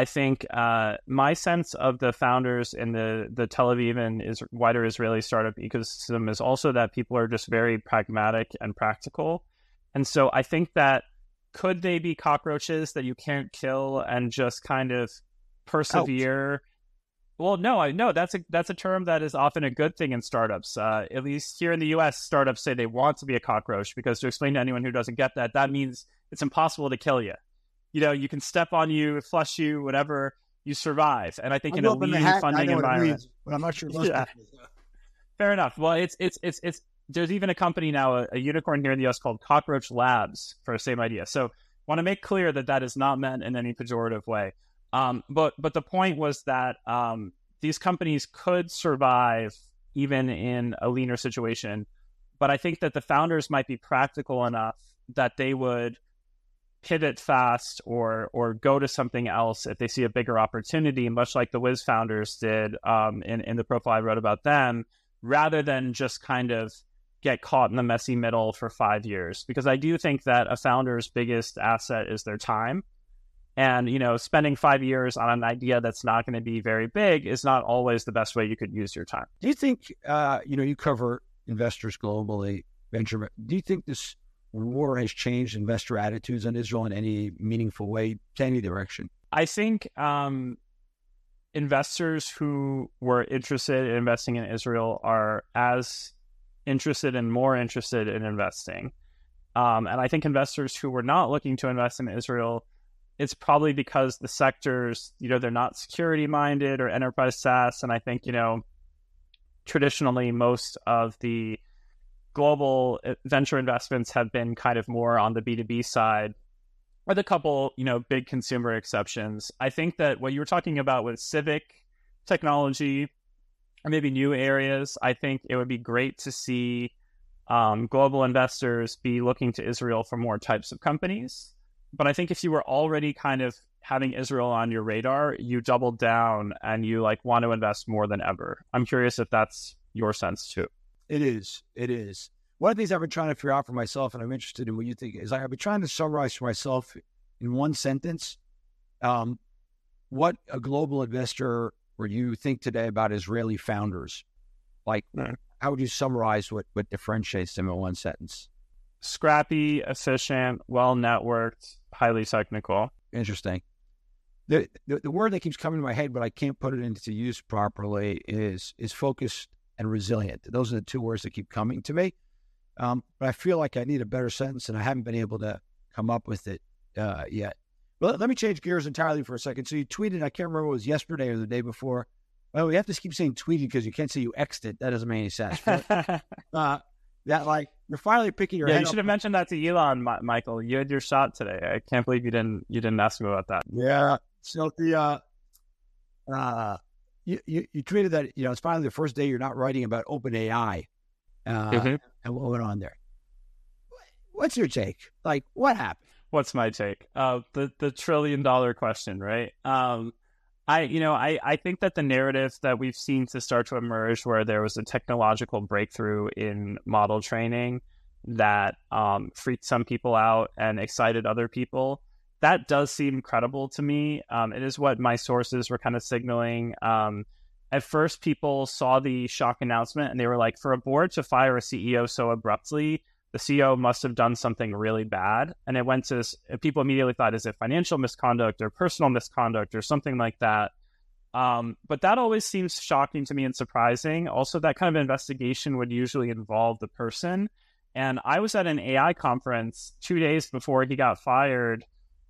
I think uh, my sense of the founders in the, the Tel Aviv and is wider Israeli startup ecosystem is also that people are just very pragmatic and practical. And so I think that, could they be cockroaches that you can't kill and just kind of persevere? Out. Well, no, I no, that's a that's a term that is often a good thing in startups. Uh, at least here in the U S, startups say they want to be a cockroach, because to explain to anyone who doesn't get that, that means it's impossible to kill you. You know, you can step on you, flush you, whatever, you survive. And I think I'm in a lean hack, funding environment, means, but I'm not sure. Yeah. Fair enough. Well, it's it's it's it's. There's even a company now, a, a unicorn here in the U S called Cockroach Labs, for the same idea. So want to make clear that that is not meant in any pejorative way. Um, but but the point was that um, these companies could survive even in a leaner situation. But I think that the founders might be practical enough that they would pivot fast or or go to something else if they see a bigger opportunity, much like the Wiz founders did um, in, in the profile I wrote about them, rather than just kind of get caught in the messy middle for five years, because I do think that a founder's biggest asset is their time. And, you know, spending five years on an idea that's not going to be very big is not always the best way you could use your time. Do you think, uh, you know, you cover investors globally, venture. Do you think this war has changed investor attitudes on Israel in any meaningful way to any direction? I think, um, investors who were interested in investing in Israel are as interested and more interested in investing. Um, and I think investors who were not looking to invest in Israel, it's probably because the sectors, you know, they're not security minded or enterprise SaaS. And I think, you know, traditionally most of the global venture investments have been kind of more on the B two B side, with a couple, you know, big consumer exceptions. I think that what you were talking about with civic technology, or maybe new areas, I think it would be great to see um, global investors be looking to Israel for more types of companies. But I think if you were already kind of having Israel on your radar, you double down and you like want to invest more than ever. I'm curious if that's your sense too. It is. It is. One of the things I've been trying to figure out for myself, and I'm interested in what you think, is I've been trying to summarize for myself in one sentence um, what a global investor where you think today about Israeli founders. Like, no. How would you summarize what, what differentiates them in one sentence? Scrappy, efficient, well-networked, highly technical. Interesting. The, the the word that keeps coming to my head, but I can't put it into use properly, is is focused and resilient. Those are the two words that keep coming to me. Um, but I feel like I need a better sentence, and I haven't been able to come up with it uh, yet. Well, let me change gears entirely for a second. So you tweeted, I can't remember if it was yesterday or the day before. Well, we have to keep saying tweeted because you can't say you X'd it. That doesn't make any sense. But, uh, that like, you're finally picking your yeah, head up. You should have mentioned that to Elon, Ma- Michael. You had your shot today. I can't believe you didn't you didn't ask me about that. Yeah. So the, uh, uh, you, you, you tweeted that, you know, it's finally the first day you're not writing about OpenAI uh, mm-hmm. and what went on there. What's your take? Like, what happened? What's my take? Uh, the the trillion dollar question, right? Um, I you know I, I think that the narrative that we've seen to start to emerge, where there was a technological breakthrough in model training that um, freaked some people out and excited other people, that does seem credible to me. Um, it is what my sources were kind of signaling. Um, at first, people saw the shock announcement and they were like, for a board to fire a C E O so abruptly, the C E O must have done something really bad. And it went to, people immediately thought, is it financial misconduct or personal misconduct or something like that? Um, but that always seems shocking to me and surprising. Also, that kind of investigation would usually involve the person. And I was at an A I conference two days before he got fired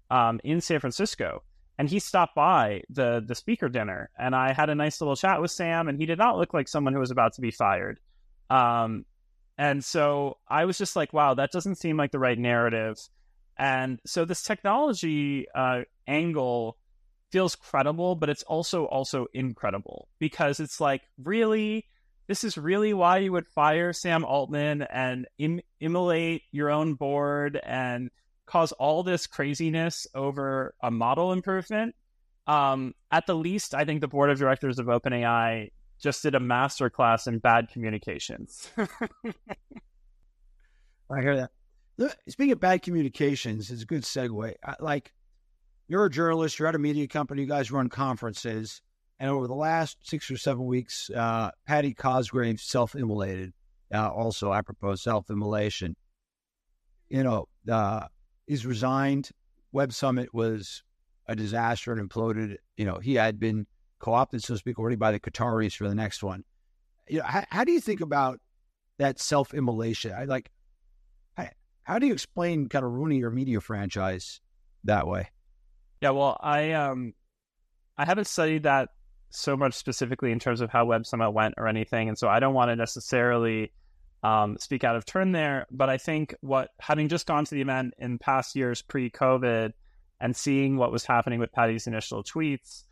um, in San Francisco. And he stopped by the, the speaker dinner. And I had a nice little chat with Sam. And he did not look like someone who was about to be fired. Um, and so I was just like, wow, that doesn't seem like the right narrative. And so this technology uh, angle feels credible, but it's also also incredible, because it's like, really, this is really why you would fire Sam Altman and im- immolate your own board and cause all this craziness over a model improvement. Um, at the least, I think the board of directors of OpenAI just did a masterclass in bad communications. I hear that. Look, speaking of bad communications, it's a good segue. I, like, you're a journalist, you're at a media company, you guys run conferences, and over the last six or seven weeks, uh, Patty Cosgrave self-immolated, uh, also apropos self-immolation. You know, uh, he's resigned. Web Summit was a disaster and imploded. You know, he had been co-opted, so to speak, already by the Qataris for the next one. You know, how, how do you think about that self-immolation? I like, I, how do you explain kind of ruining your media franchise that way? Yeah, well, I um, I haven't studied that so much specifically in terms of how Web Summit went or anything, and so I don't want to necessarily um, speak out of turn there. But I think what, having just gone to the event in past years pre-COVID and seeing what was happening with Patty's initial tweets,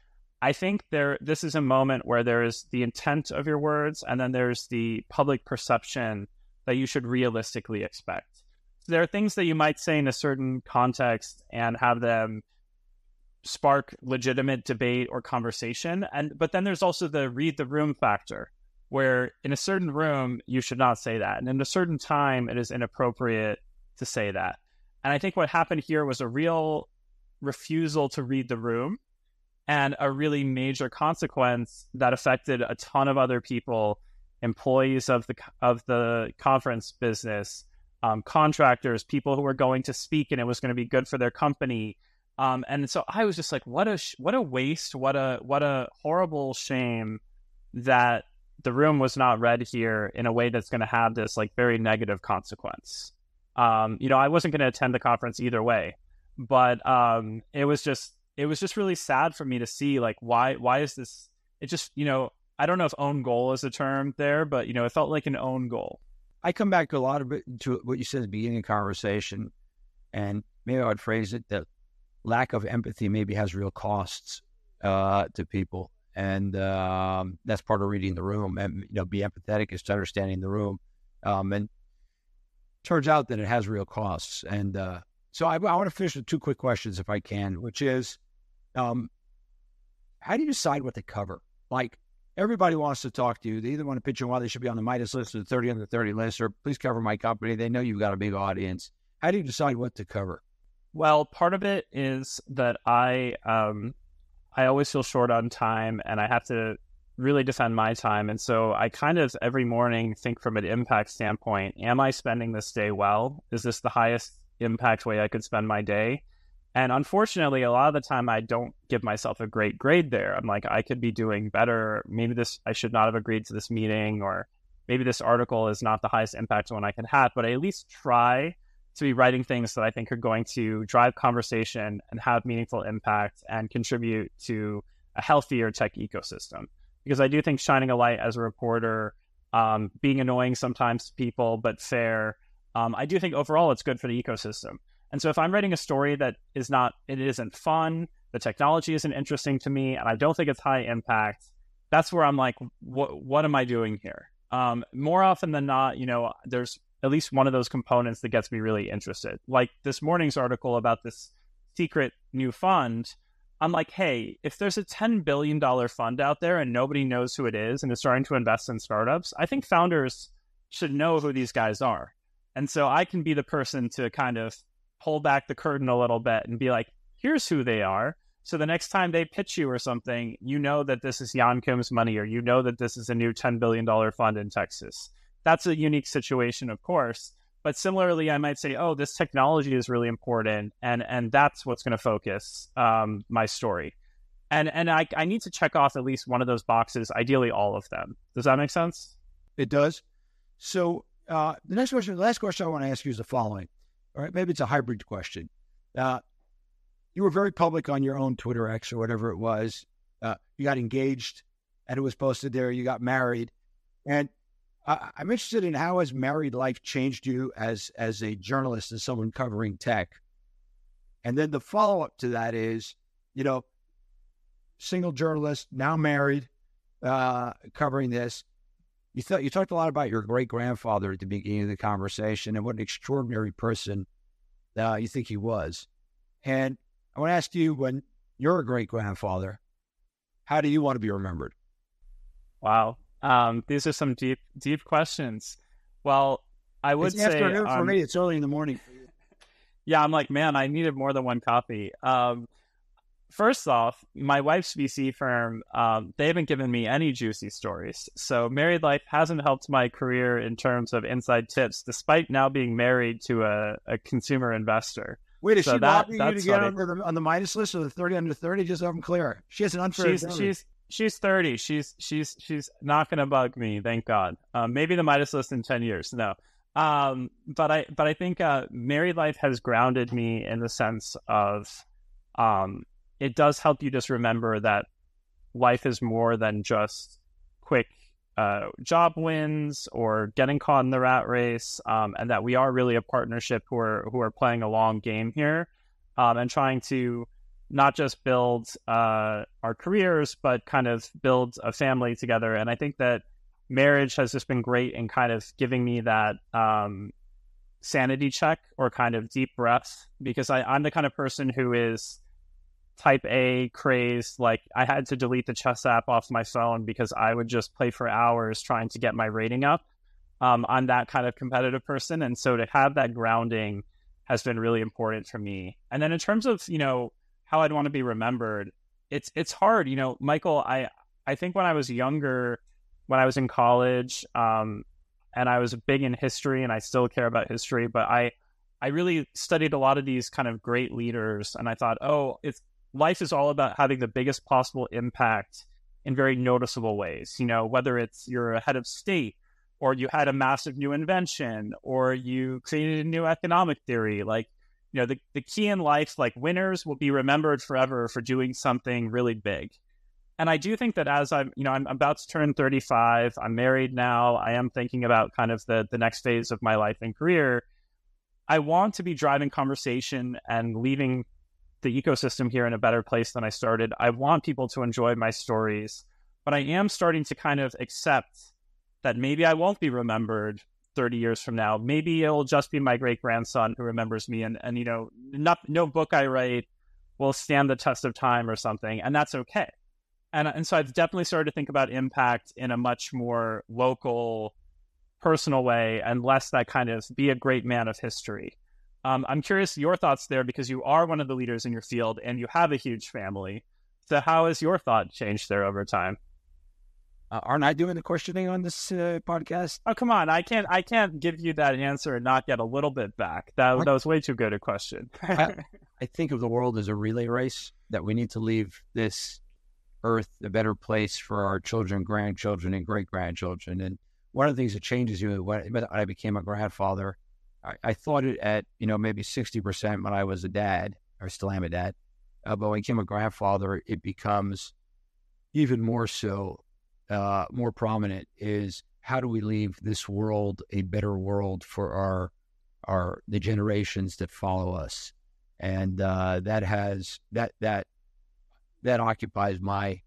I think there this is a moment where there is the intent of your words, and then there's the public perception that you should realistically expect. So there are things that you might say in a certain context and have them spark legitimate debate or conversation, and but then there's also the read the room factor, where in a certain room you should not say that, and in a certain time it is inappropriate to say that. And I think what happened here was a real refusal to read the room, and a really major consequence that affected a ton of other people, employees of the of the conference business, um, contractors, people who were going to speak and it was going to be good for their company. Um, and so I was just like, what a sh- what a waste, what a what a horrible shame that the room was not read here in a way that's going to have this like very negative consequence. Um, you know, I wasn't going to attend the conference either way, but um, it was just it was just really sad for me to see, like, why why is this? It just, you know, I don't know if own goal is a term there, but, you know, it felt like an own goal. I come back to a lot of it, to what you said at the beginning of the conversation, and maybe I would phrase it that lack of empathy maybe has real costs uh, to people, and um, that's part of reading the room. And, you know, be empathetic is to understanding the room, um, and turns out that it has real costs. And uh, so, I, I want to finish with two quick questions, if I can, which is, um, how do you decide what to cover? Like, everybody wants to talk to you. They either want to pitch you why they should be on the Midas list or the thirty under thirty list, or please cover my company. They know you've got a big audience. How do you decide what to cover? Well, part of it is that I um, I always feel short on time, and I have to really defend my time. And so I kind of every morning think from an impact standpoint, am I spending this day well? Is this the highest impact way I could spend my day? And unfortunately, a lot of the time I don't give myself a great grade there. I'm like, I could be doing better. Maybe this I should not have agreed to this meeting, or maybe this article is not the highest impact one I could have, but I at least try to be writing things that I think are going to drive conversation and have meaningful impact and contribute to a healthier tech ecosystem. Because I do think shining a light as a reporter, um, being annoying sometimes to people, but fair, um, I do think overall it's good for the ecosystem. And so if I'm writing a story that is not, it isn't fun, the technology isn't interesting to me, and I don't think it's high impact, that's where I'm like, what, what am I doing here? Um, more often than not, you know, there's at least one of those components that gets me really interested. Like this morning's article about this secret new fund, I'm like, hey, if there's a ten billion dollars fund out there and nobody knows who it is and is starting to invest in startups, I think founders should know who these guys are. And so I can be the person to kind of pull back the curtain a little bit and be like, here's who they are. So the next time they pitch you or something, you know that this is Jan Kim's money, or you know that this is a new ten billion dollars fund in Texas. That's a unique situation, of course. But similarly, I might say, oh, this technology is really important, and and that's what's going to focus um, my story. And and I, I need to check off at least one of those boxes, ideally all of them. Does that make sense? It does. So uh, the next question, the last question I want to ask you is the following. All right, maybe it's a hybrid question. Uh, you were very public on your own Twitter X or whatever it was. Uh, you got engaged, and it was posted there. You got married, and I'm interested in how has married life changed you as as a journalist and someone covering tech? And then the follow-up to that is, you know, single journalist, now married, uh, covering this. You, th- you talked a lot about your great-grandfather at the beginning of the conversation and what an extraordinary person uh, you think he was. And I want to ask you, when you're a great-grandfather, how do you want to be remembered? Wow. Um, these are some deep, deep questions. Well, I would it's say afternoon um, for me, it's early in the morning. Yeah. I'm like, man, I needed more than one coffee. Um, first off, my wife's V C firm, um, they haven't given me any juicy stories. So married life hasn't helped my career in terms of inside tips, despite now being married to a, a consumer investor. Wait, is so she that, lobbying you to get on the, on the Midas list or the thirty under thirty? Just have them clear. She has an unfair advantage. She's, She's thirty. She's she's she's not going to bug me. Thank God. Um, maybe the Midas List in ten years. No, um, but I but I think uh, married life has grounded me in the sense of um, it does help you just remember that life is more than just quick uh, job wins or getting caught in the rat race, um, and that we are really a partnership who are who are playing a long game here um, and trying to not just build uh, our careers, but kind of build a family together. And I think that marriage has just been great in kind of giving me that um, sanity check or kind of deep breath, because I, I'm the kind of person who is type A crazed. Like, I had to delete the chess app off my phone because I would just play for hours trying to get my rating up. Um, I'm that kind of competitive person. And so to have that grounding has been really important for me. And then in terms of, you know, how I'd want to be remembered, it's it's hard. You know, Michael, I, I think when I was younger, when I was in college, um, and I was big in history, and I still care about history, but I, I really studied a lot of these kind of great leaders, and I thought, oh, it's, life is all about having the biggest possible impact in very noticeable ways. You know, whether it's you're a head of state, or you had a massive new invention, or you created a new economic theory, like, you know, the, the key in life, like, winners will be remembered forever for doing something really big. And I do think that as I'm, you know, I'm about to turn thirty-five, I'm married now, I am thinking about kind of the, the next phase of my life and career. I want to be driving conversation and leaving the ecosystem here in a better place than I started. I want people to enjoy my stories, but I am starting to kind of accept that maybe I won't be remembered thirty years from now. Maybe it'll just be my great grandson who remembers me, and, and you know, not, no book I write will stand the test of time or something, and that's okay. And and so I've definitely started to think about impact in a much more local, personal way, and less that kind of be a great man of history. Um, I'm curious your thoughts there, because you are one of the leaders in your field and you have a huge family. So how has your thought changed there over time? Uh, aren't I doing the questioning on this uh, podcast? Oh, come on. I can't I can't give you that answer and not get a little bit back. That, that was way too good a question. I, I think of the world as a relay race, that we need to leave this earth a better place for our children, grandchildren, and great-grandchildren. And one of the things that changes you, when I became a grandfather, I, I thought it at, you know, maybe sixty percent when I was a dad, or still am a dad. Uh, but when I became a grandfather, it becomes even more so. Uh, more prominent is, how do we leave this world a better world for our our the generations that follow us? And uh, that has that that that occupies my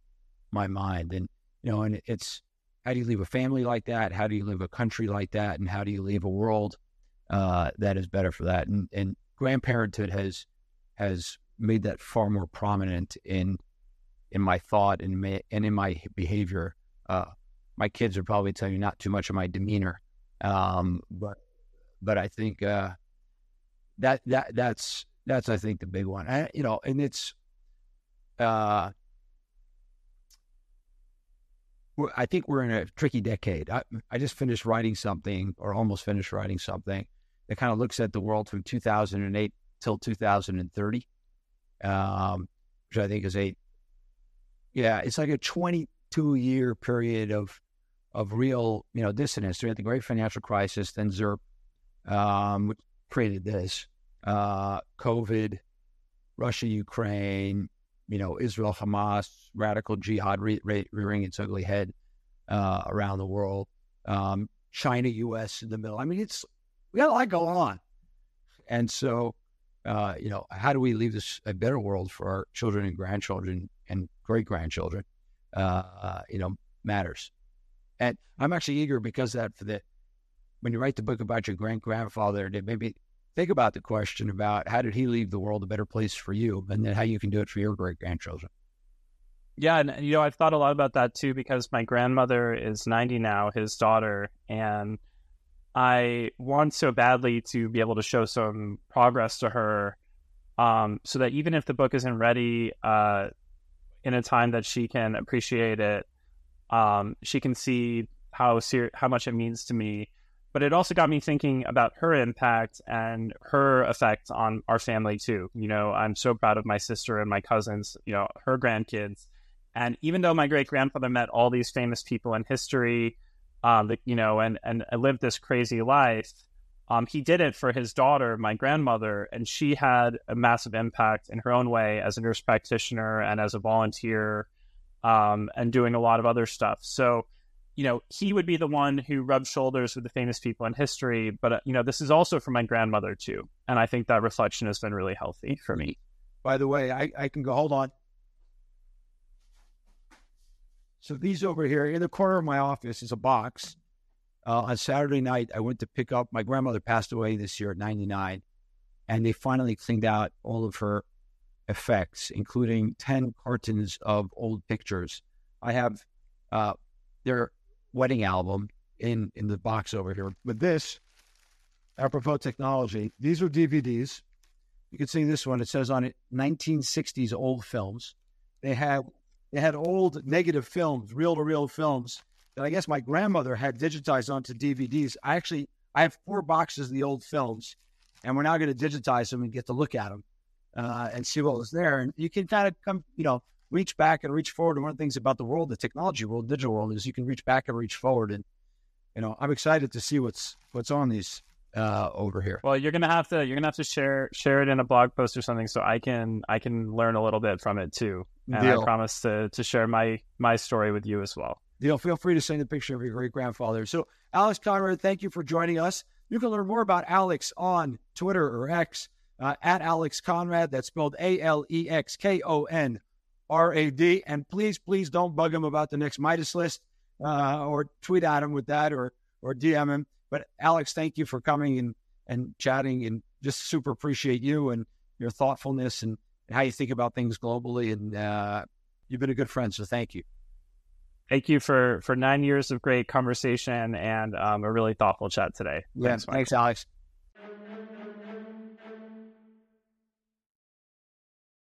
my mind. And you know, and it's, how do you leave a family like that? How do you leave a country like that? And how do you leave a world uh, that is better for that? And and grandparenthood has has made that far more prominent in in my thought and may, and in my behavior. Uh, my kids would probably tell you not too much of my demeanor, um, but but I think uh, that that that's That's, I think, the big one. I, you know, and it's, uh, I think we're in a tricky decade. I, I just finished writing something, or almost finished writing something, that kind of looks at the world from two thousand eight till two thousand thirty, um, which I think is a, yeah, it's like a twenty-two year period of of real, you know, dissonance. We had the great financial crisis, then ZIRP, um, which created this, uh, COVID, Russia, Ukraine, you know, Israel, Hamas, radical jihad re- re- rearing its ugly head uh, around the world, um, China, U S in the middle. I mean, it's, we got a lot going on. And so, uh, you know, how do we leave this a better world for our children and grandchildren and great-grandchildren, uh, uh, you know, matters. And I'm actually eager because that for the, when you write the book about your great-grandfather, maybe think about the question about how did he leave the world a better place for you, and then how you can do it for your great-grandchildren. Yeah, and, you know, I've thought a lot about that, too, because my grandmother is ninety now, his daughter, and I want so badly to be able to show some progress to her, um, so that even if the book isn't ready uh, in a time that she can appreciate it, um, she can see how ser- how much it means to me. But it also got me thinking about her impact and her effect on our family, too. You know, I'm so proud of my sister and my cousins, you know, her grandkids. And even though my great-grandfather met all these famous people in history, um, you know, and, and lived this crazy life, um, he did it for his daughter, my grandmother, and she had a massive impact in her own way as a nurse practitioner and as a volunteer, um, and doing a lot of other stuff. So, you know, he would be the one who rubbed shoulders with the famous people in history. But, uh, you know, this is also for my grandmother, too. And I think that reflection has been really healthy for me. By the way, I, I can go, hold on. So these over here in the corner of my office is a box. Uh, on Saturday night, I went to pick up. My grandmother passed away this year at ninety-nine. And they finally cleaned out all of her effects, including ten cartons of old pictures. I have uh, their wedding album in, in the box over here. With this, apropos technology, these are D V Ds. You can see this one. It says on it, nineteen sixties old films. They have they had old negative films, reel-to-reel films that I guess my grandmother had digitized onto D V Ds. I actually, I have four boxes of the old films, and we're now going to digitize them and get to look at them uh, and see what was there. And you can kind of come, you know, reach back and reach forward. And one of the things about the world, the technology world, digital world, is you can reach back and reach forward. And, you know, I'm excited to see what's, what's on these, uh, over here. Well, you're going to have to, you're going to have to share, share it in a blog post or something. So I can, I can learn a little bit from it too. And Deal. I promise to, to share my, my story with you as well. Deal. Feel free to send a picture of your great grandfather. So Alex Konrad, thank you for joining us. You can learn more about Alex on Twitter or X, uh, at Alex Konrad. That's spelled A L E X K O N R A D, and please, please don't bug him about the next Midas list, uh, or tweet at him with that, or or D M him. But Alex, thank you for coming and, and chatting, and just super appreciate you and your thoughtfulness and, and how you think about things globally. And uh, you've been a good friend, so thank you. Thank you for, for nine years of great conversation and um, a really thoughtful chat today. Yeah, thanks, thanks Alex.